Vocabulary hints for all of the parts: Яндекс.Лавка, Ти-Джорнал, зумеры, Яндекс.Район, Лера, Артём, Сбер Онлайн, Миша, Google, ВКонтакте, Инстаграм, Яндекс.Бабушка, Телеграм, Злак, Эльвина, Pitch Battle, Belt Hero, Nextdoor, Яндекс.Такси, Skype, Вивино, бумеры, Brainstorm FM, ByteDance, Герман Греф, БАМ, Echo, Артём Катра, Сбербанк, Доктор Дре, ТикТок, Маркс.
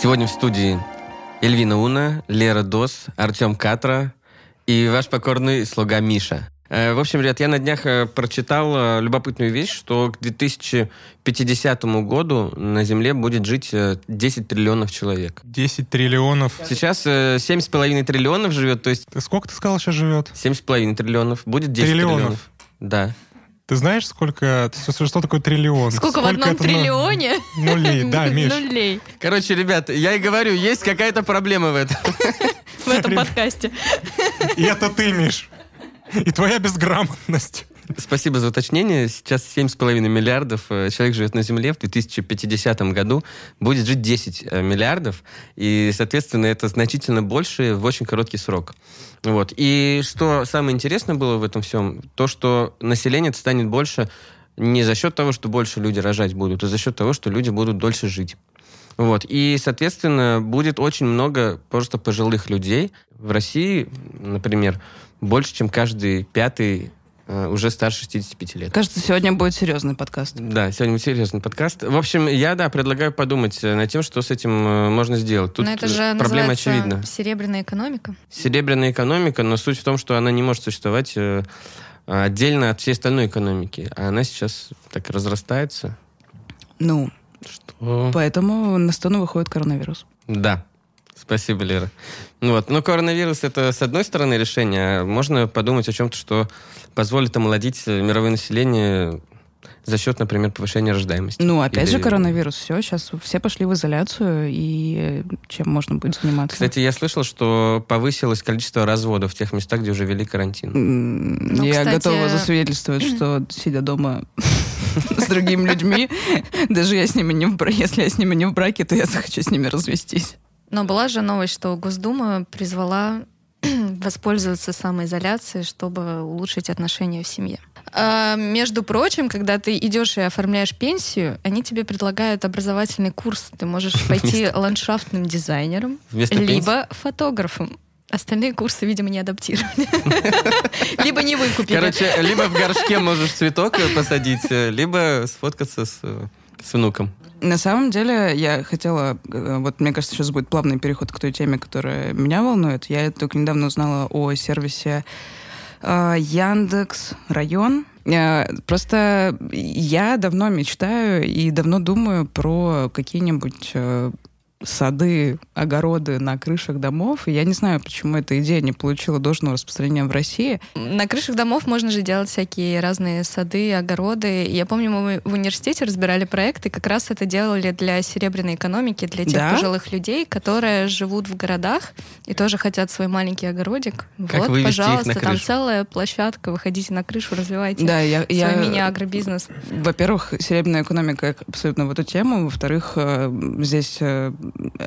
Сегодня в студии Эльвина Уна, Лера Дос, Артём Катра и ваш покорный слуга Миша. В общем, ребят, я на днях прочитал любопытную вещь, что к 2050 году на Земле будет жить 10 триллионов человек. 10 триллионов? Сейчас 7,5 триллионов живет, то есть... Сколько ты сказал сейчас живет? 7,5 триллионов. Будет 10 триллионов? Да. Ты знаешь, сколько... Что такое триллион? Сколько в одном триллионе? Нулей, да, Миш. Нулей. Короче, ребят, я и говорю, есть какая-то проблема в этом. В этом подкасте. И это ты, Миш. И твоя безграмотность. Спасибо за уточнение. Сейчас 7,5 миллиардов человек живет на Земле. В 2050 году будет жить 10 миллиардов. И, соответственно, это значительно больше в очень короткий срок. Вот. И что самое интересное было в этом всем, то, что население станет больше не за счет того, что больше люди рожать будут, а за счет того, что люди будут дольше жить. Вот. И, соответственно, будет очень много просто пожилых людей. В России, например, больше, чем каждый пятый уже старше 65 лет. Кажется, сегодня будет серьезный подкаст. Да, сегодня будет серьезный подкаст. В общем, я, да, предлагаю подумать над тем, что с этим можно сделать. Тут это же проблема очевидна. Серебряная экономика. Серебряная экономика, но суть в том, что она не может существовать отдельно от всей остальной экономики. А она сейчас так разрастается. Ну, что? Поэтому на сцену выходит коронавирус. Да. Спасибо, Лера. Вот. Но коронавирус — это, с одной стороны, решение. Можно подумать о чем-то, что позволит омолодить мировое население за счет, например, повышения рождаемости. Ну, опять же коронавирус. Все, сейчас все пошли в изоляцию, и чем можно будет заниматься? Кстати, я слышал, что повысилось количество разводов в тех местах, где уже ввели карантин. Ну, я готова засвидетельствовать, что, сидя дома с другими людьми, даже если я с ними не в браке, то я захочу с ними развестись. Но была же новость, что Госдума призвала воспользоваться самоизоляцией, чтобы улучшить отношения в семье. А, между прочим, когда ты идешь и оформляешь пенсию, они тебе предлагают образовательный курс. Ты можешь пойти ландшафтным дизайнером, либо фотографом. Остальные курсы, видимо, не адаптированы. Либо не выкупили. Короче, либо в горшке можешь цветок посадить, либо сфоткаться с внуком. На самом деле, я хотела... Вот, мне кажется, сейчас будет плавный переход к той теме, которая меня волнует. Я только недавно узнала о сервисе Яндекс.Район. Просто я давно мечтаю и давно думаю про какие-нибудь сады, огороды на крышах домов. И я не знаю, почему эта идея не получила должного распространения в России. На крышах домов можно же делать всякие разные сады, огороды. Я помню, мы в университете разбирали проекты, как раз это делали для серебряной экономики, для тех пожилых людей, которые живут в городах и тоже хотят свой маленький огородик. Как вот, пожалуйста, там целая площадка, выходите на крышу, развивайте свой мини-агробизнес. Во-первых, серебряная экономика абсолютно в эту тему. Во-вторых, здесь...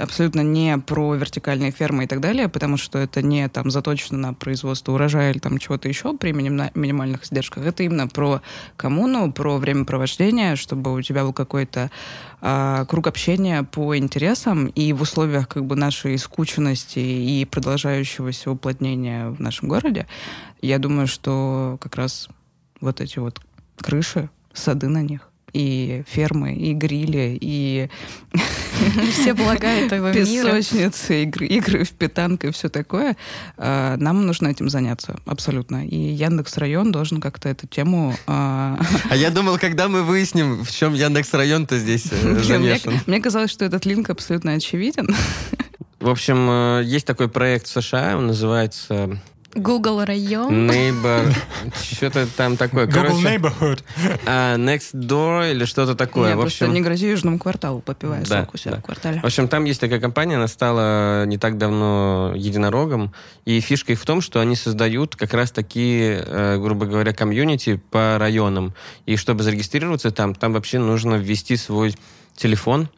абсолютно не про вертикальные фермы и так далее, потому что это не там заточено на производство урожая или там чего-то еще при минимальных содержках. Это именно про коммуну, про времяпровождение, чтобы у тебя был какой-то круг общения по интересам, и в условиях как бы нашей скученности и продолжающегося уплотнения в нашем городе, я думаю, что как раз вот эти вот крыши, сады на них, и фермы, и грили, и все блага этого мира. Песочницы, игры в питанку и все такое. Нам нужно этим заняться, абсолютно. И Яндекс.Район должен как-то эту тему... А я думал, когда мы выясним, в чем Яндекс.Район-то здесь замешан. Мне казалось, что этот линк абсолютно очевиден. В общем, есть такой проект в США, он называется Google район. Neighbor. Что-то там такое. Google Neighborhood. Nextdoor или что-то такое. Я просто не грозю южному кварталу, попивая сок у себя в квартале. В общем, там есть такая компания, она стала не так давно единорогом. И фишка их в том, что они создают как раз такие, грубо говоря, комьюнити по районам. И чтобы зарегистрироваться там вообще нужно ввести свой телефон,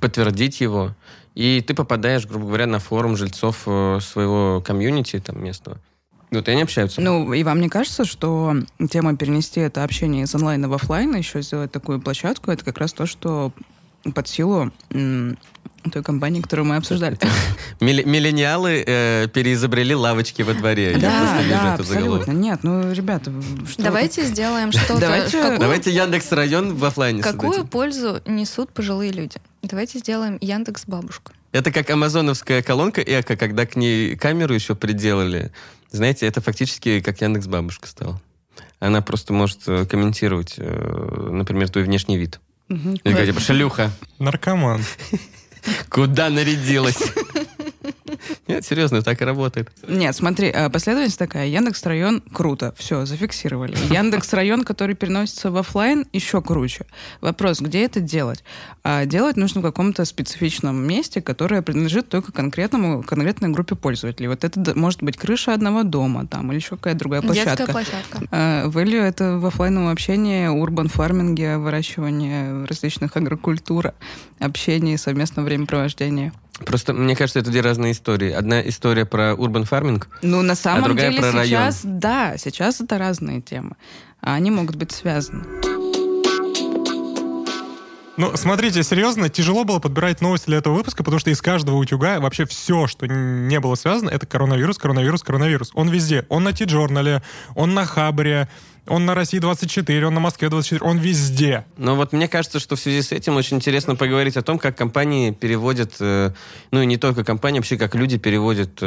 подтвердить его, и ты попадаешь, грубо говоря, на форум жильцов своего комьюнити там местного. Вот, и они общаются. Ну, и вам не кажется, что тема перенести это общение из онлайна в офлайн, еще сделать такую площадку, это как раз то, что под силу той компании, которую мы обсуждали. Миллениалы переизобрели лавочки во дворе. Да, абсолютно. Нет, ну, ребята... Давайте сделаем что-то... Давайте Яндекс.Район в офлайне. Какую пользу несут пожилые люди? Давайте сделаем Яндекс.Бабушка. Это как амазоновская колонка Echo, когда к ней камеру еще приделали. Знаете, это фактически как Яндекс.Бабушка стала. Она просто может комментировать, например, твой внешний вид. И говорит, типа, шлюха. Наркоман. Куда нарядилась? Нет, серьезно, так и работает. Нет, смотри, последовательность такая. Яндекс.Район круто, все, зафиксировали. Яндекс.Район, который переносится в офлайн, еще круче. Вопрос, где это делать? Делать нужно в каком-то специфичном месте, которое принадлежит только конкретной группе пользователей. Вот это может быть крыша одного дома там, или еще какая-то другая площадка. Детская площадка. Value это в офлайновом общении, урбан-фарминге, выращивание различных агрокультур, общение, совместное времяпровождение. Просто, мне кажется, это две разные истории. Одна история про урбан-фарминг, а другая деле, про район. Сейчас, да, сейчас это разные темы. Они могут быть связаны. Ну, смотрите, серьезно, тяжело было подбирать новости для этого выпуска, потому что из каждого утюга вообще все, что не было связано, это коронавирус. Он везде. Он на Ти-Джорнале, он на Хабре, он на России 24, он на Москве 24, он везде. Но вот мне кажется, что в связи с этим очень интересно поговорить о том, как компании переводят, ну и не только компании, вообще как люди переводят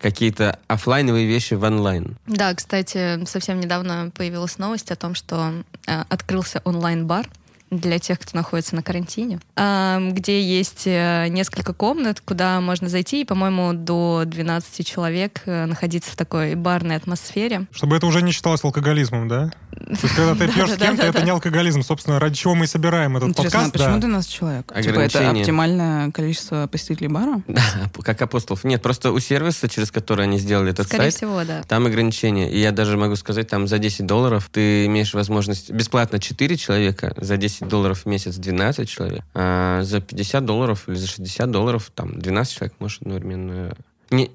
какие-то офлайновые вещи в онлайн. Да, кстати, совсем недавно появилась новость о том, что открылся онлайн-бар для тех, кто находится на карантине, где есть несколько комнат, куда можно зайти, и, по-моему, до 12 человек находиться в такой барной атмосфере. Чтобы это уже не считалось алкоголизмом, да? То есть, когда ты пьешь с кем-то, это не алкоголизм. Собственно, ради чего мы и собираем этот подкаст. Почему 12 человек? Это оптимальное количество посетителей бара? Да, как апостолов. Нет, просто у сервиса, через который они сделали этот сайт, там ограничения. И я даже могу сказать, там за $10 ты имеешь возможность бесплатно 4 человека, за $10 в месяц 12 человек, а за $50 или за $60 там 12 человек может одновременно... Не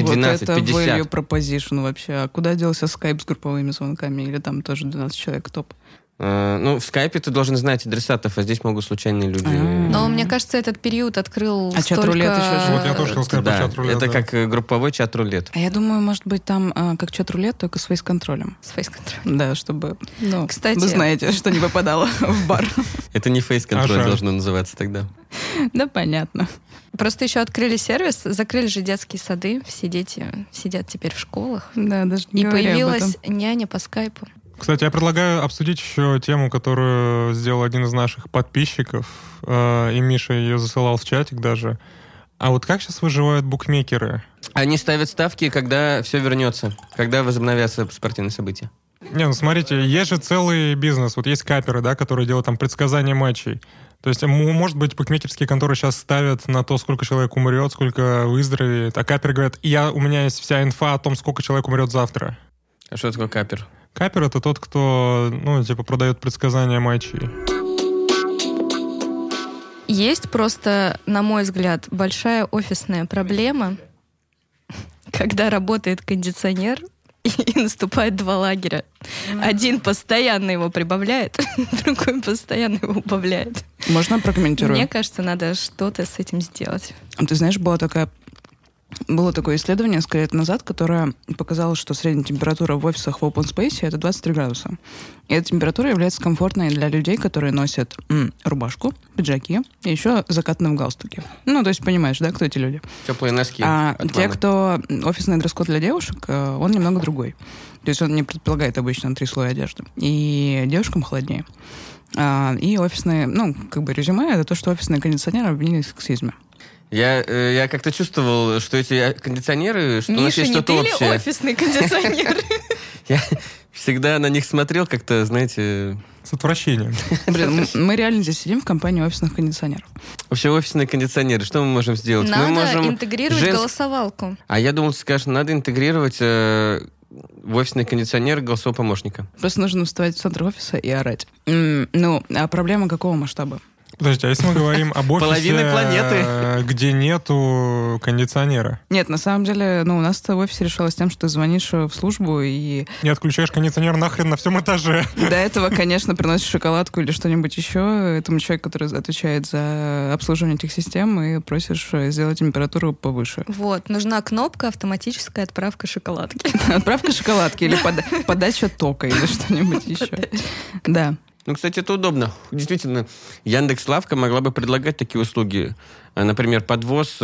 12, вот это 50. Value proposition вообще. А куда делся Skype с групповыми звонками? Или там тоже 12 человек топ? Ну, в скайпе ты должен знать адресатов, а здесь могут случайные люди. Но, мне кажется, этот период открыл столько... чат-рулет еще же. Вот я тоже хотел сказать про чат-рулет. Это как групповой чат-рулет. А я думаю, может быть, там как чат-рулет, только с фейс-контролем. С фейс-контролем. Да, чтобы... Ну, кстати... Вы знаете, что не попадало в бар. Это не фейс-контроль должно называться тогда. Да, понятно. Просто еще открыли сервис, закрыли же детские сады, все дети сидят теперь в школах. Да, даже не говоря об этом. И появилась няня по скайпу. Кстати, я предлагаю обсудить еще тему, которую сделал один из наших подписчиков, и Миша ее засылал в чатик даже. А вот как сейчас выживают букмекеры? Они ставят ставки, когда все вернется, когда возобновятся спортивные события. Не, ну смотрите, есть же целый бизнес, вот есть каперы, да, которые делают там предсказания матчей. То есть, может быть, букмекерские конторы сейчас ставят на то, сколько человек умрет, сколько выздоровеет, а каперы говорят, у меня есть вся инфа о том, сколько человек умрет завтра. А что такое капер? Капер — это тот, кто, продает предсказания матчей. Есть просто, на мой взгляд, большая офисная проблема, когда работает кондиционер, и наступает два лагеря. Один постоянно его прибавляет, другой постоянно его убавляет. Можно прокомментировать? Мне кажется, надо что-то с этим сделать. Ты знаешь, было такое исследование несколько лет назад, которое показало, что средняя температура в офисах в open space — это 23 градуса. И эта температура является комфортной для людей, которые носят рубашку, пиджаки и еще закатаны в галстуке. Ну, то есть понимаешь, да, кто эти люди? Теплые носки. А те, кто... Офисный дресс-код для девушек, он немного другой. То есть он не предполагает обычно 3 слоя одежды. И девушкам холоднее. И офисные... резюме — это то, что офисные кондиционеры обвинили в сексизме. Я как-то чувствовал, что эти кондиционеры... Что Миша, не ты ли офисный кондиционер? Я всегда на них смотрел как-то, знаете... С отвращением. Блин, мы реально здесь сидим в компании офисных кондиционеров. Вообще, офисные кондиционеры, что мы можем сделать? Надо интегрировать голосовалку. А я думал, ты скажешь, надо интегрировать... в офисный кондиционер голосового помощника. Просто нужно вставать в центр офиса и орать. Ну, а проблема какого масштаба? Подождите, а если мы говорим об офисе, половины планеты, где нету кондиционера? Нет, на самом деле, ну, у нас в офисе решалось тем, что ты звонишь в службу и... Не отключаешь кондиционер нахрен на всем этаже. До этого, конечно, приносишь шоколадку или что-нибудь еще этому человеку, который отвечает за обслуживание этих систем, и просишь сделать температуру повыше. Вот, нужна кнопка «Автоматическая отправка шоколадки». Отправка шоколадки или подача тока или что-нибудь еще. Да. Ну, кстати, это удобно. Действительно, Яндекс.Лавка могла бы предлагать такие услуги. Например, подвоз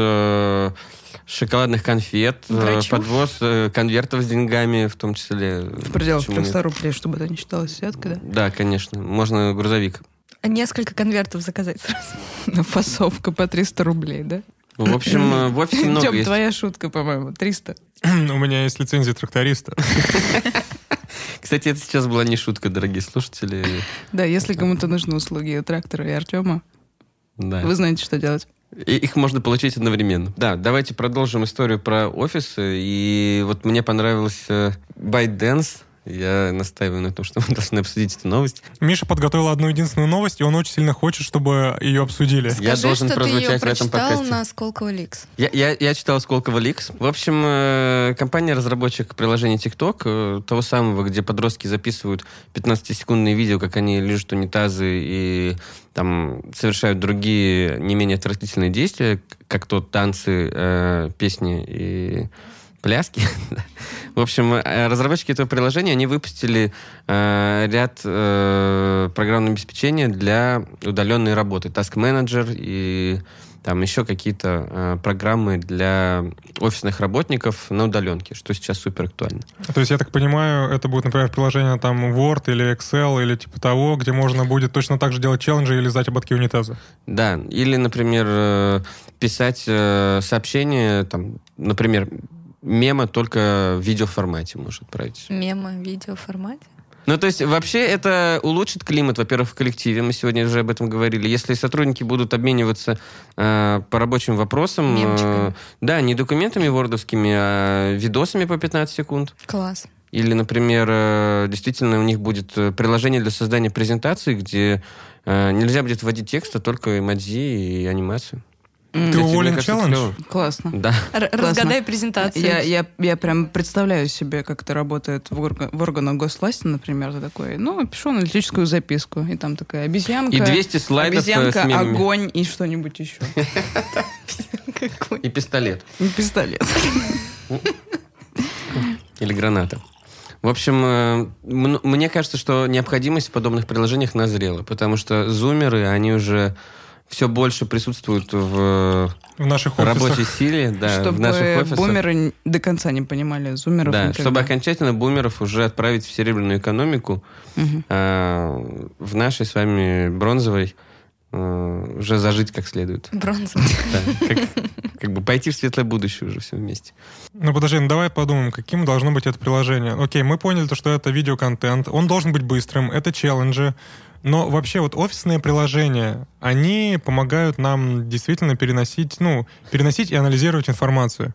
шоколадных конфет, подвоз конвертов с деньгами, в том числе... В пределах 300 рублей, чтобы это не считалось взяткой, да? Да, конечно. Можно грузовик. Несколько конвертов заказать сразу. Фасовка по 300 рублей, да? В общем, в офисе много есть. Тём, твоя шутка, по-моему, 300. У меня есть лицензия тракториста. Кстати, это сейчас была не шутка, дорогие слушатели. Да, если кому-то нужны услуги трактора и Артема, вы знаете, что делать. Их можно получить одновременно. Да, давайте продолжим историю про офисы. И вот мне понравился ByteDance. Я настаиваю на том, что мы должны обсудить эту новость. Миша подготовил одну единственную новость, и он очень сильно хочет, чтобы ее обсудили. Скажи, я должен прозвучать в этом подкасте. Ты ее прочитал на Сколково Ликс. Я читал Сколково Ликс. В общем, компания-разработчик приложения ТикТок, того самого, где подростки записывают 15-секундные видео, как они лижут унитазы и там совершают другие не менее отвратительные действия, как то танцы, песни и... пляски. В общем, разработчики этого приложения, они выпустили ряд программного обеспечения для удаленной работы. Task Manager и там еще какие-то программы для офисных работников на удаленке, что сейчас супер актуально. То есть, я так понимаю, это будет, например, приложение там Word или Excel или типа того, где можно будет точно так же делать челленджи или лизать ободки унитаза. Да, или, например, писать сообщения, там, например, мема только в видеоформате может отправить. Мема в видеоформате? Ну, то есть, вообще, это улучшит климат, во-первых, в коллективе. Мы сегодня уже об этом говорили. Если сотрудники будут обмениваться по рабочим вопросам... да, не документами вордовскими, а видосами по 15 секунд. Класс. Или, например, действительно у них будет приложение для создания презентации, где нельзя будет вводить текст, а только эмодзи и анимацию. Ты уволен челлендж? Классно. Да. Разгадай презентацию. Я прям представляю себе, как это работает в органах госвласти, например. Ты такой, ну, пишу аналитическую записку. И там такая обезьянка. И 200 слайдов обезьянка, огонь и что-нибудь еще. И пистолет. И пистолет. Или граната. В общем, мне кажется, что необходимость в подобных приложениях назрела. Потому что зумеры, они уже... все больше присутствуют в наших рабочей силе. Да, чтобы в наших офисах. Бумеры до конца не понимали зумеров. Да, никогда. Чтобы окончательно бумеров уже отправить в серебряную экономику, в нашей с вами бронзовой уже зажить как следует. Бронзовой. Да, как бы пойти в светлое будущее уже все вместе. Ну подожди, ну давай подумаем, каким должно быть это приложение. Окей, мы поняли, что это видеоконтент, он должен быть быстрым, это челленджи. Но вообще вот офисные приложения, они помогают нам действительно переносить и анализировать информацию.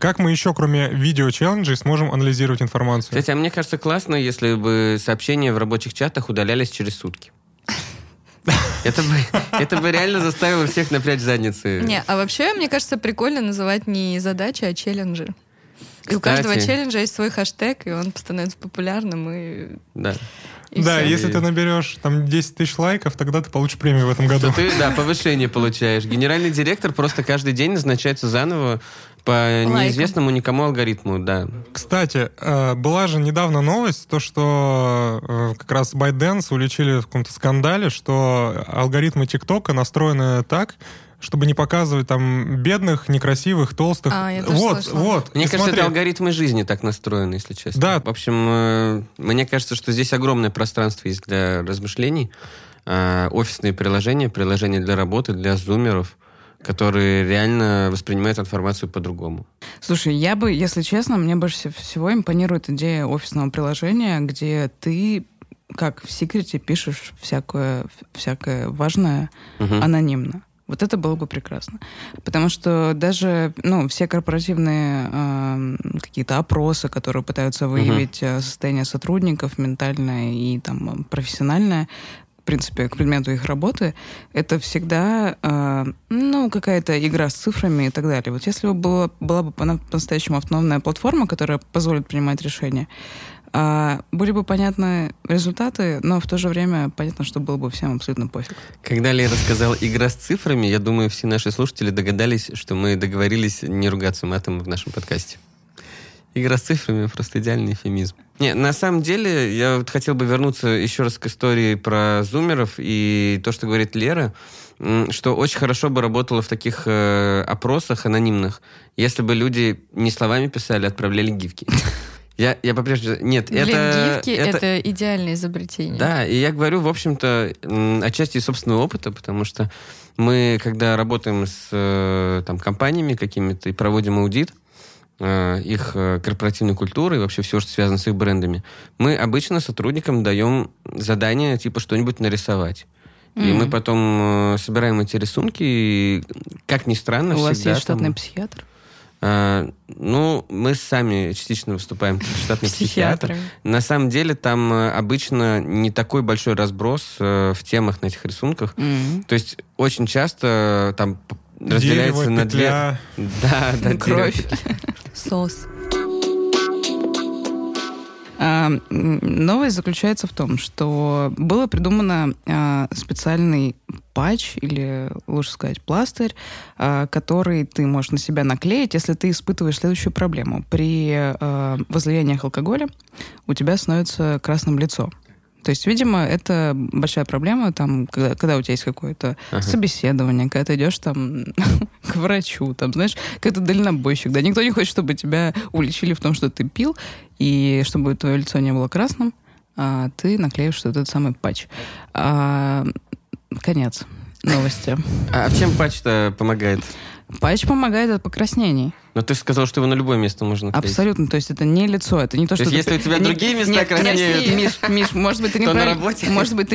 Как мы еще, кроме видео-челленджей, сможем анализировать информацию? Кстати, а мне кажется, классно, если бы сообщения в рабочих чатах удалялись через сутки. Это бы реально заставило всех напрячь задницы. Не, а вообще, мне кажется, прикольно называть не задачи, а челленджи. И у каждого челленджа есть свой хэштег, и он становится популярным. Да, если ты наберешь там 10 тысяч лайков, тогда ты получишь премию в этом году. Ты повышение получаешь. Генеральный директор просто каждый день назначается заново по неизвестному никому алгоритму, да. Кстати, была же недавно новость, то, что как раз ByteDance уличили в каком-то скандале, что алгоритмы ТикТока настроены так, чтобы не показывать там бедных, некрасивых, толстых. Я тоже слышала. Мне кажется, это алгоритмы жизни так настроены, если честно. Да. В общем, мне кажется, что здесь огромное пространство есть для размышлений. Офисные приложения для работы, для зумеров. которые реально воспринимают информацию по-другому. Слушай, я бы, если честно, мне больше всего импонирует идея офисного приложения, где ты, как в секрете, пишешь всякое важное анонимно. Вот это было бы прекрасно. Потому что даже все корпоративные какие-то опросы, которые пытаются выявить состояние сотрудников, ментальное и там, профессиональное, в принципе, к предмету их работы, это всегда какая-то игра с цифрами и так далее. Вот если бы была бы по-настоящему автономная платформа, которая позволит принимать решения, были бы понятны результаты, но в то же время понятно, что было бы всем абсолютно пофиг. Когда Лера сказала «игра с цифрами», я думаю, все наши слушатели догадались, что мы договорились не ругаться матом в нашем подкасте. Игра с цифрами — просто идеальный эвфемизм. Не, на самом деле, я вот хотел бы вернуться еще раз к истории про зумеров и то, что говорит Лера, что очень хорошо бы работало в таких опросах анонимных, если бы люди не словами писали, а отправляли гифки. Я по-прежнему... Нет, гифки — это идеальное изобретение. Да, и я говорю, в общем-то, отчасти из собственного опыта, потому что мы, когда работаем с там, компаниями какими-то и проводим аудит их корпоративной культуры и вообще всего, что связано с их брендами, мы обычно сотрудникам даем задание типа что-нибудь нарисовать. И мы потом собираем эти рисунки, и, как ни странно, всегда... У вас есть штатный психиатр? Мы сами частично выступаем как штатный психиатр. На самом деле там обычно не такой большой разброс в темах на этих рисунках. Mm-hmm. То есть очень часто там разделяется дерево, на петля. Две... Да, кровь. Соус. Новость заключается в том, что было придумано специальный патч, или, лучше сказать, пластырь, который ты можешь на себя наклеить, если ты испытываешь следующую проблему. При возлияниях алкоголя у тебя становится красным лицо. То есть, видимо, это большая проблема, там, когда у тебя есть какое-то собеседование, когда ты идешь там, к врачу, там, знаешь, какой-то дальнобойщик. Да, никто не хочет, чтобы тебя уличили в том, что ты пил, и чтобы твое лицо не было красным, ты наклеишь этот самый патч. Конец новости. А чем патч-то помогает? Патч помогает от покраснений. Но ты же сказал, что его на любое место можно наклеить. Абсолютно, то есть это не лицо, это не то, что... То есть если у тебя другие места краснеют... Миш, может быть, ты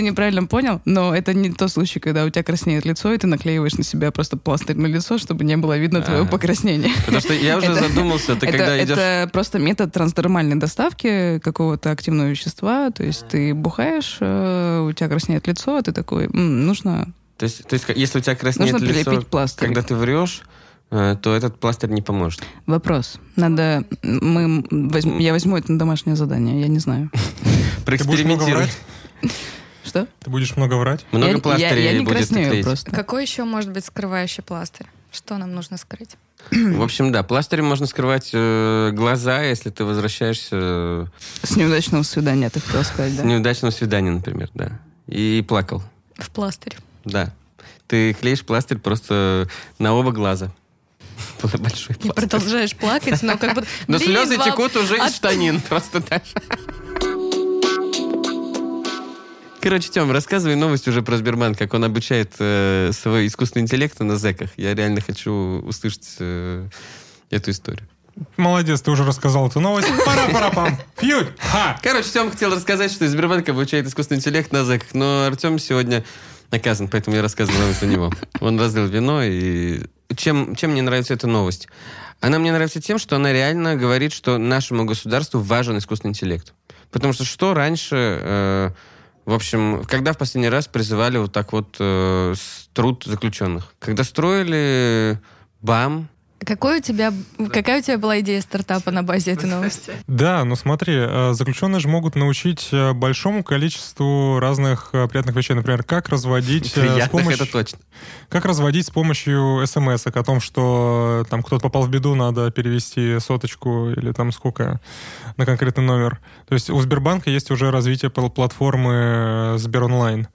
неправильно понял, но это не тот случай, когда у тебя краснеет лицо, и ты наклеиваешь на себя просто пластырь на лицо, чтобы не было видно твоего покраснения. Потому что я уже задумался, ты когда идешь... Это просто метод трансдермальной доставки какого-то активного вещества, то есть ты бухаешь, у тебя краснеет лицо, а ты такой, нужно... То есть, если у тебя краснеет лицо, когда ты врешь, то этот пластырь не поможет. Вопрос. Я возьму это на домашнее задание, я не знаю. Проэкспериментируй. Что? Ты будешь много врать? Много пластырей не будет наклеить. Какой еще может быть скрывающий пластырь? Что нам нужно скрыть? В общем, да, пластырем можно скрывать глаза, если ты возвращаешься... С неудачного свидания, ты хотел сказать, да? С неудачного свидания, например, да. И плакал. В пластырь. Да. Ты клеишь пластырь просто на оба глаза. Было большой пластырь. И продолжаешь плакать, но как будто... Но слезы текут уже из штанин. Просто даже. Короче, Тём, рассказывай новость уже про Сбербанк, как он обучает свой искусственный интеллект на зэках. Я реально хочу услышать эту историю. Молодец, ты уже рассказал эту новость. Пара-пара-пам. Фьють. Ха. Короче, Тём хотел рассказать, что Сбербанк обучает искусственный интеллект на зэках. Но Артём сегодня... наказан, поэтому я рассказывал новость о него. Он разлил вино, и... Чем мне нравится эта новость? Она мне нравится тем, что она реально говорит, что нашему государству важен искусственный интеллект. Потому что раньше... в общем, когда в последний раз призывали вот так вот труд заключенных? Когда строили БАМ... Какая у тебя была идея стартапа на базе этой новости? Да, ну смотри, заключенные же могут научить большому количеству разных приятных вещей. Например, как разводить с помощью смс-ок о том, что там кто-то попал в беду, надо перевести соточку или там сколько на конкретный номер. То есть у Сбербанка есть уже развитие платформы Сбер Онлайн.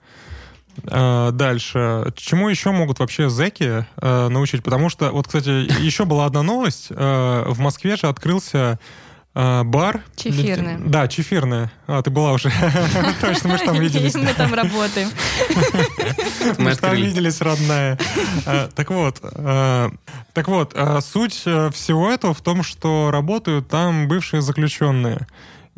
Дальше. Чему еще могут вообще зэки научить? Потому что, вот, кстати, еще была одна новость. В Москве же открылся бар. Чефирная. Да, чефирная. А, ты была уже. Точно, мы же там виделись. Мы там работаем. Мы же там виделись, родная. Так вот, суть всего этого в том, что работают там бывшие заключенные.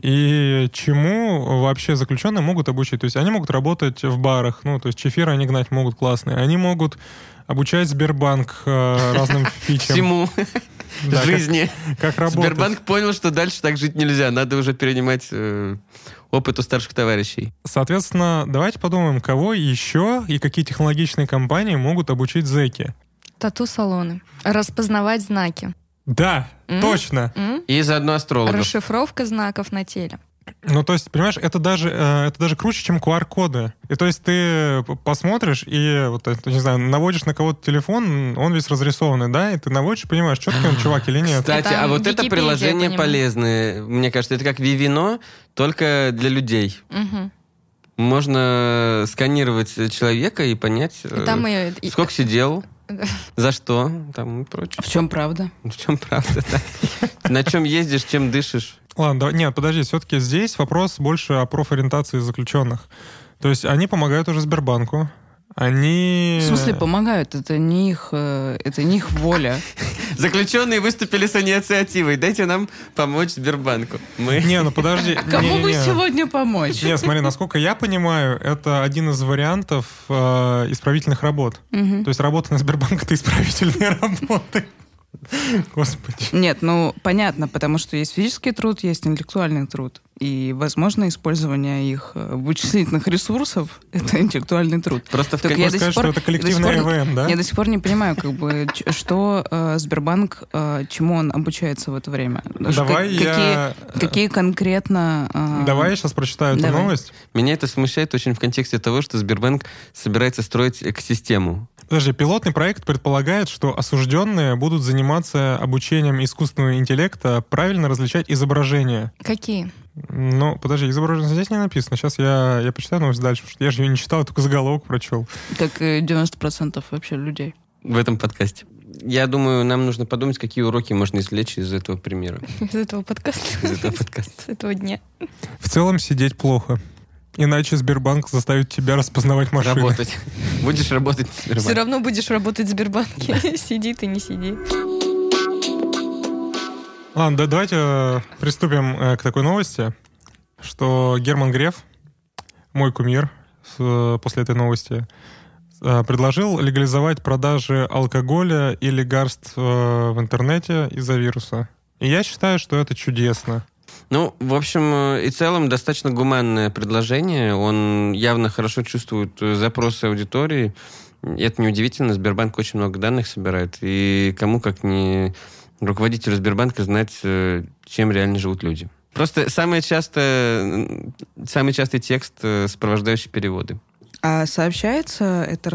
И чему вообще заключенные могут обучить? То есть они могут работать в барах, ну, то есть чефиры они гнать могут классные. Они могут обучать Сбербанк разным фичам. Всему. Да, жизни. Как работать. Сбербанк понял, что дальше так жить нельзя. Надо уже перенимать опыт у старших товарищей. Соответственно, давайте подумаем, кого еще и какие технологичные компании могут обучить зэки. Тату-салоны. Распознавать знаки. Да, точно. И заодно астрологов. Расшифровка знаков на теле. Ну, то есть, понимаешь, это даже круче, чем QR-коды. И то есть ты посмотришь и, вот, не знаю, наводишь на кого-то телефон, он весь разрисованный, да, и ты наводишь, понимаешь, четкий он чувак или нет. Кстати, а вот это приложение полезное. Мне кажется, это как Вивино, только для людей. Угу. Можно сканировать человека и понять, сколько сидел. За что? Там и прочее. В чем правда? В чем правда, да. На чем ездишь, чем дышишь. Ладно, нет, подожди, все-таки здесь вопрос больше о профориентации заключенных. То есть они помогают уже Сбербанку. Они... В смысле помогают? Это не их воля. Заключенные выступили с инициативой. Дайте нам помочь Сбербанку. Не, ну подожди. Кому бы сегодня помочь? Не, смотри, насколько я понимаю, это один из вариантов исправительных работ. То есть работа на Сбербанк — это исправительные работы. Господи. Нет, ну понятно, потому что есть физический труд, есть интеллектуальный труд. И, возможно, использование их вычислительных ресурсов — это интеллектуальный труд. Просто в конце скажешь, что это коллективная ЭВМ, да? Я до сих пор не понимаю, как бы, что Сбербанк, чему он обучается в это время. Давай я... Какие конкретно... Давай я сейчас прочитаю эту новость. Меня это смущает очень в контексте того, что Сбербанк собирается строить экосистему. Подожди, пилотный проект предполагает, что осужденные будут заниматься обучением искусственного интеллекта правильно различать изображения. Какие? Ну, подожди, изображение здесь не написано. Сейчас я почитаю новость дальше, потому что я же ее не читал, только заголовок прочел. Так 90% вообще людей. В этом подкасте. Я думаю, нам нужно подумать, какие уроки можно извлечь из этого примера. Из этого подкаста? Из этого подкаста. С этого дня. В целом сидеть плохо. Иначе Сбербанк заставит тебя распознавать машины. Работать. Будешь работать в Сбербанке. Все равно будешь работать в Сбербанке. Сиди ты, не сиди. Ладно, давайте приступим к такой новости, что Герман Греф, мой кумир, после этой новости, предложил легализовать продажи алкоголя и лекарств в интернете из-за вируса. И я считаю, что это чудесно. Ну, в общем и целом, достаточно гуманное предложение. Он явно хорошо чувствует запросы аудитории. И это неудивительно, Сбербанк очень много данных собирает. И кому как не... руководителю Сбербанка знать, чем реально живут люди. Просто самый частый текст, сопровождающий переводы. А сообщается, это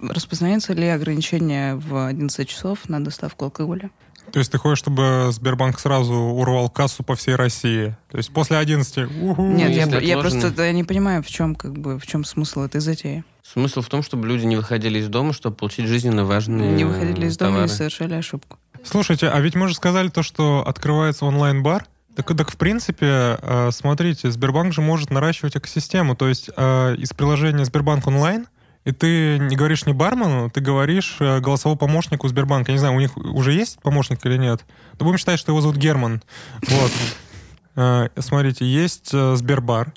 распознается ли ограничение в 11 часов на доставку алкоголя? То есть ты хочешь, чтобы Сбербанк сразу урвал кассу по всей России? То есть после 11... Нет, я просто не понимаю, в чем смысл этой затеи. Смысл в том, чтобы люди не выходили из дома, чтобы получить жизненно важные товары. Не выходили из дома и совершали ошибку. Слушайте, а ведь мы же сказали то, что открывается онлайн-бар. Так, в принципе, смотрите, Сбербанк же может наращивать экосистему. То есть из приложения Сбербанк онлайн. И ты не говоришь не бармену, ты говоришь голосовому помощнику Сбербанка. Я не знаю, у них уже есть помощник или нет? Но будем считать, что его зовут Герман. Вот. Смотрите, есть Сбербар,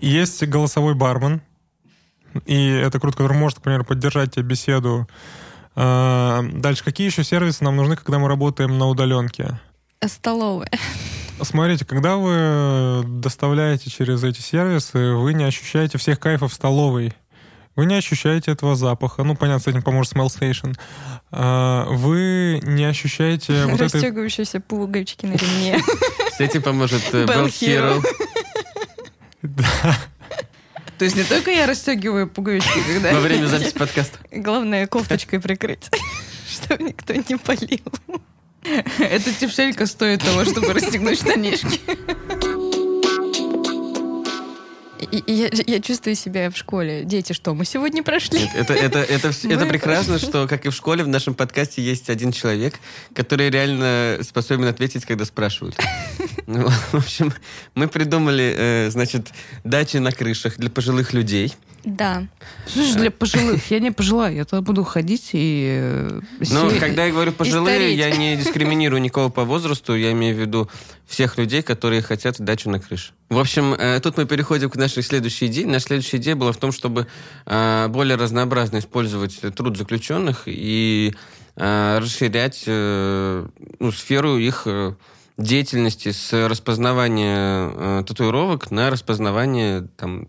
есть голосовой бармен, и это круто, который может, к примеру, поддержать тебе беседу. Дальше, какие еще сервисы нам нужны, когда мы работаем на удаленке? Столовая. Смотрите, когда вы доставляете через эти сервисы, вы не ощущаете всех кайфов столовой. Вы не ощущаете этого запаха. Ну, понятно, с этим поможет SmellStation. Вы не ощущаете... Растягивающиеся пуговички на ремне. С этим поможет Belt Hero. Да. То есть не только я растягиваю пуговички, когда... Во время записи подкаста. Главное, кофточкой прикрыть, чтобы никто не палил. Эта тефтелька стоит того, чтобы расстегнуть штанишки. Я чувствую себя в школе. Дети, что мы сегодня прошли? Нет, это прекрасно, что, как и в школе, в нашем подкасте есть один человек, который реально способен ответить, когда спрашивают. Ну, в общем, мы придумали, значит, дачи на крышах для пожилых людей. Да. Слушай, для пожилых. Я не пожилая, я туда буду ходить и... Ну, когда я говорю пожилые, я не дискриминирую никого по возрасту, я имею в виду всех людей, которые хотят дачу на крыше. В общем, тут мы переходим к нашей следующей идее. Наша следующая идея была в том, чтобы более разнообразно использовать труд заключенных и расширять сферу их деятельности с распознавания татуировок на распознавание там,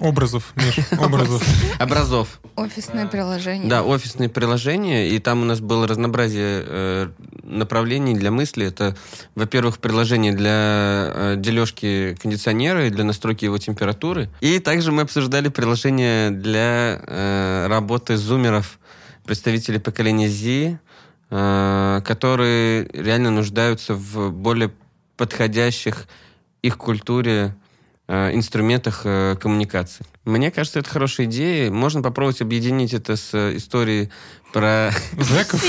образов, Миш, образов. Образов. Офисное приложение. Да, офисные приложения. И там у нас было разнообразие направлений для мысли. Это, во-первых, приложение для дележки кондиционера и для настройки его температуры. И также мы обсуждали приложение для работы зумеров, представителей поколения Z, которые реально нуждаются в более подходящих их культуре инструментах коммуникации. Мне кажется, это хорошая идея. Можно попробовать объединить это с историей про... Зэков.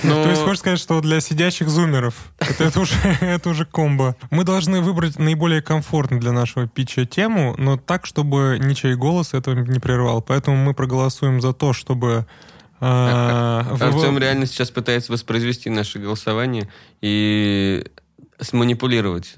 То есть, хочешь сказать, что для сидящих зумеров это уже комбо. Мы должны выбрать наиболее комфортную для нашего питча тему, но так, чтобы ничей голос этого не прервал. Поэтому мы проголосуем за то, чтобы... Артём реально сейчас пытается воспроизвести наше голосование и... сманипулировать.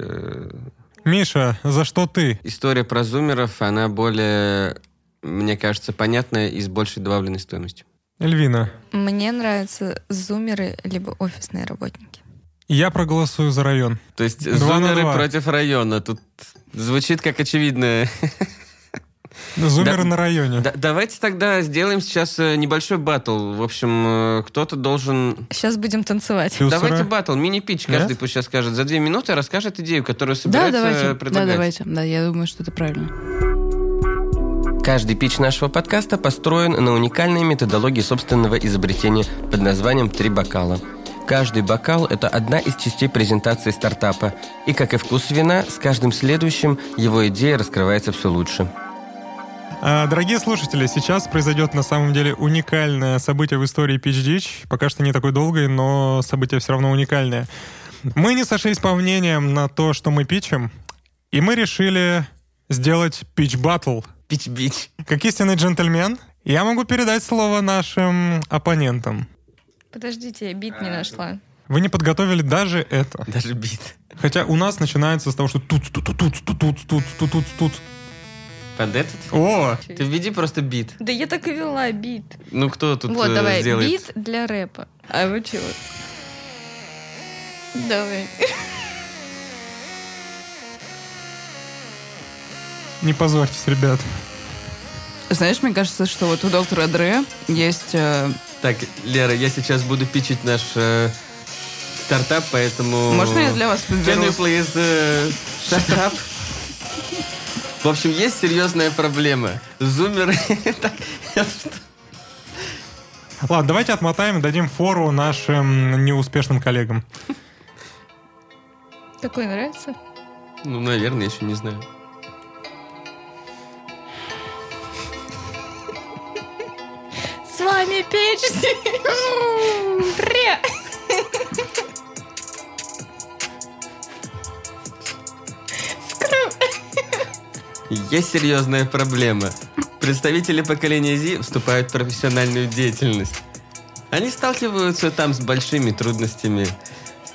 Миша, за что ты? История про зумеров, она более, мне кажется, понятная и с большей добавленной стоимостью. Эльвина. Мне нравятся зумеры либо офисные работники. Я проголосую за район. То есть зумеры против района. Тут звучит как очевидное... Зумеры на районе. Давайте тогда сделаем сейчас небольшой баттл. В общем, кто-то должен... Сейчас будем танцевать. Давайте баттл, мини-питч. Каждый пусть сейчас скажет за 2 минуты, расскажет идею, которую собирается предлагать. Да, я думаю, что это правильно. Каждый питч нашего подкаста построен на уникальной методологии собственного изобретения под названием «Три бокала». Каждый бокал – это одна из частей презентации стартапа. И, как и вкус вина, с каждым следующим его идея раскрывается все лучше. Дорогие слушатели, сейчас произойдет на самом деле уникальное событие в истории Питч Дичь. Пока что не такое долгое, но событие все равно уникальное. Мы не сошлись по мнениям на то, что мы питчим, и мы решили сделать питч-баттл. Питч-бич. Как истинный джентльмен, я могу передать слово нашим оппонентам. Подождите, я бит не нашла. Вы не подготовили даже это. Даже бит. Хотя у нас начинается с того, что тут. Под этот? О! Ты введи просто бит. Да я так и вела бит. Ну кто тут сделает? Вот, давай, бит для рэпа. А вы чего? Давай. Не позорьтесь, ребят. Знаешь, мне кажется, что вот у доктора Дре есть... Так, Лера, я сейчас буду пичить наш стартап, поэтому... Можно я для вас подберу? Can you please стартап? В общем, есть серьезная проблема. Зумеры... Ладно, давайте отмотаем и дадим фору нашим неуспешным коллегам. Такой нравится? Ну, наверное, еще не знаю. С вами Питч. Привет. Есть серьезная проблема. Представители поколения Z вступают в профессиональную деятельность. Они сталкиваются там с большими трудностями.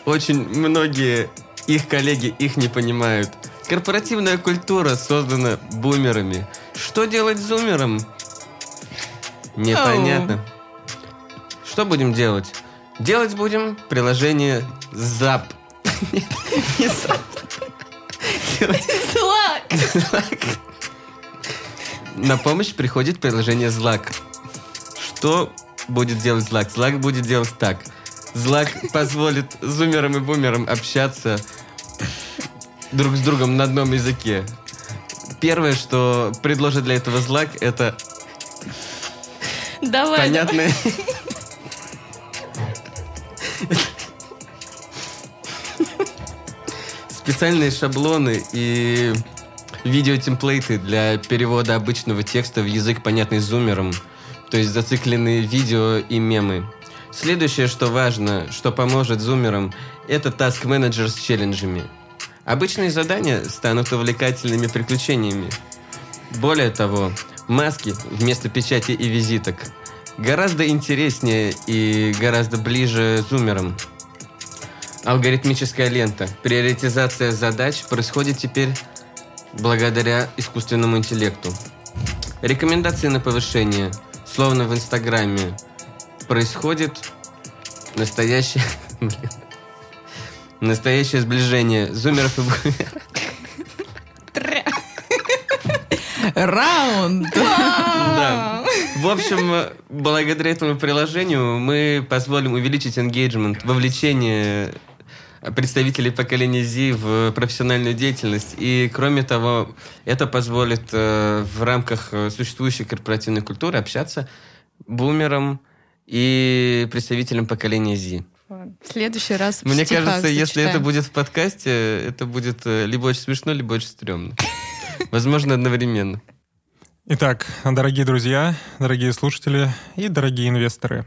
Очень многие их коллеги их не понимают. Корпоративная культура создана бумерами. Что делать зумерам? Непонятно. Что будем делать? Делать будем приложение ZAP. Нет, не ZAP. Злак. На помощь приходит приложение Злак. Что будет делать Злак? Злак будет делать так. Злак позволит зумерам и бумерам общаться друг с другом на одном языке. Первое, что предложит для этого Злак, это понятное... специальные шаблоны и видеотемплейты для перевода обычного текста в язык, понятный зумерам, то есть зацикленные видео и мемы. Следующее, что важно, что поможет зумерам, это таск-менеджер с челленджами. Обычные задания станут увлекательными приключениями. Более того, маски вместо печати и визиток гораздо интереснее и гораздо ближе зумерам. Алгоритмическая лента. Приоритизация задач происходит теперь благодаря искусственному интеллекту. Рекомендации на повышение, словно в Инстаграме, происходит настоящее сближение зумеров и бумеров. Раунд! Да. В общем, благодаря этому приложению мы позволим увеличить engagement, вовлечение представителей поколения Z в профессиональную деятельность. И, кроме того, это позволит в рамках существующей корпоративной культуры общаться бумерам и представителям поколения Z. В следующий раз мне кажется, зачитаем. Если это будет в подкасте, это будет либо очень смешно, либо очень стрёмно. Возможно, одновременно. Итак, дорогие друзья, дорогие слушатели и дорогие инвесторы.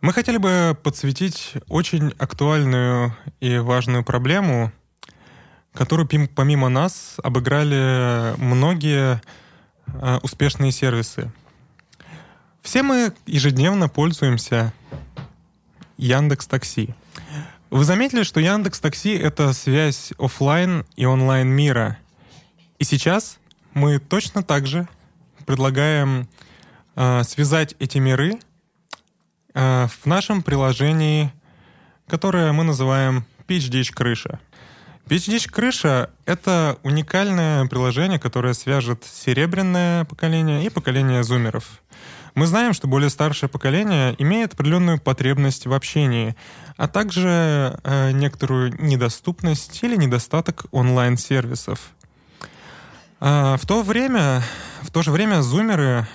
Мы хотели бы подсветить очень актуальную и важную проблему, которую помимо нас обыграли многие успешные сервисы. Все мы ежедневно пользуемся Яндекс.Такси. Вы заметили, что Яндекс.Такси — это связь офлайн и онлайн мира. И сейчас мы точно так же предлагаем связать эти миры в нашем приложении, которое мы называем «Питч Дичь-крыша». «Питч Дичь-крыша» — это уникальное приложение, которое свяжет серебряное поколение и поколение зумеров. Мы знаем, что более старшее поколение имеет определенную потребность в общении, а также некоторую недоступность или недостаток онлайн-сервисов. В то же время зумеры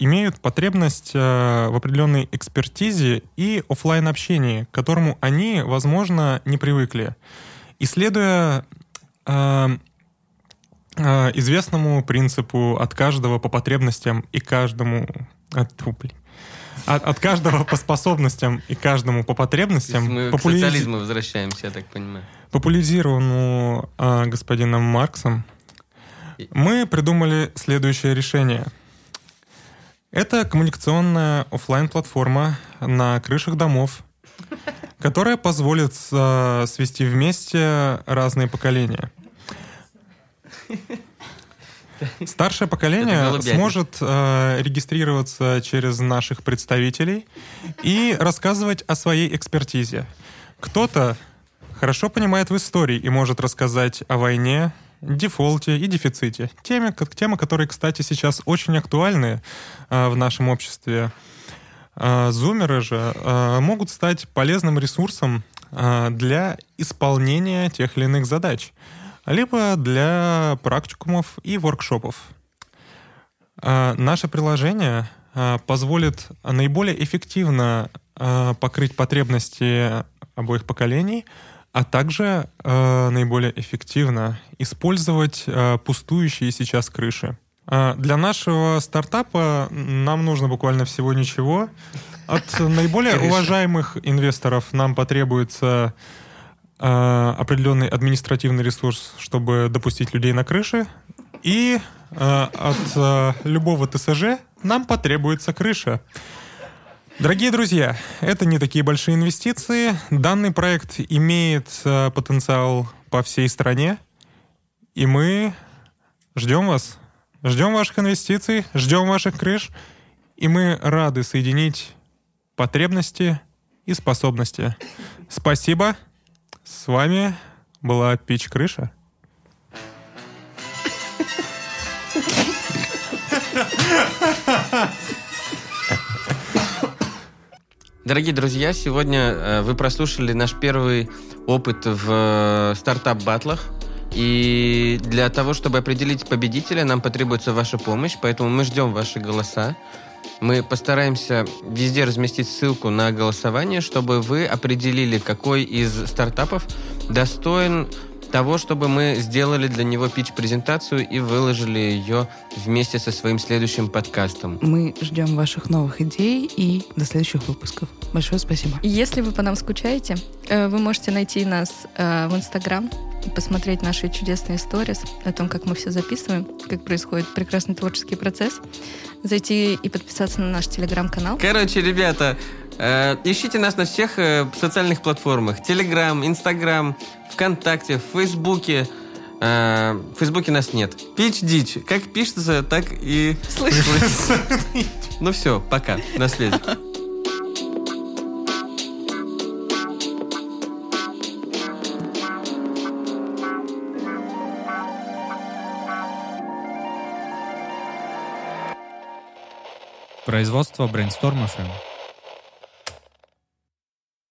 имеют потребность в определенной экспертизе и офлайн-общении, к которому они, возможно, не привыкли. Исследуя известному принципу «от каждого по потребностям и каждому...» От каждого по способностям и каждому по потребностям. Мы к социализму возвращаемся, я так понимаю. Популяризированную господином Марксом, мы придумали следующее решение. Это коммуникационная офлайн-платформа на крышах домов, которая позволит свести вместе разные поколения. Старшее поколение сможет регистрироваться через наших представителей и рассказывать о своей экспертизе. Кто-то хорошо понимает в истории и может рассказать о войне, дефолте и дефиците. Темы, которые, кстати, сейчас очень актуальны в нашем обществе. Зумеры же могут стать полезным ресурсом для исполнения тех или иных задач, либо для практикумов и воркшопов. Наше приложение позволит наиболее эффективно покрыть потребности обоих поколений, а также наиболее эффективно использовать пустующие сейчас крыши. Для нашего стартапа нам нужно буквально всего ничего. От наиболее уважаемых инвесторов нам потребуется определенный административный ресурс, чтобы допустить людей на крыше. И от любого ТСЖ нам потребуется крыша. Дорогие друзья, это не такие большие инвестиции. Данный проект имеет потенциал по всей стране. И мы ждем вас. Ждем ваших инвестиций, ждем ваших крыш. И мы рады соединить потребности и способности. Спасибо. С вами была Питч Крыша. Дорогие друзья, сегодня вы прослушали наш первый опыт в стартап-баттлах. И для того, чтобы определить победителя, нам потребуется ваша помощь, поэтому мы ждем ваши голоса. Мы постараемся везде разместить ссылку на голосование, чтобы вы определили, какой из стартапов достоин того, чтобы мы сделали для него питч-презентацию и выложили ее вместе со своим следующим подкастом. Мы ждем ваших новых идей и до следующих выпусков. Большое спасибо. Если вы по нам скучаете, вы можете найти нас в Инстаграм, посмотреть наши чудесные сторис о том, как мы все записываем, как происходит прекрасный творческий процесс, зайти и подписаться на наш Телеграм-канал. Короче, ребята, ищите нас на всех социальных платформах. Телеграм, Инстаграм, ВКонтакте, в Фейсбуке. В Фейсбуке нас нет. Питч Дичь. Как пишется, так и слышится. Ну все, пока. На связи. Производство Brainstorm FM.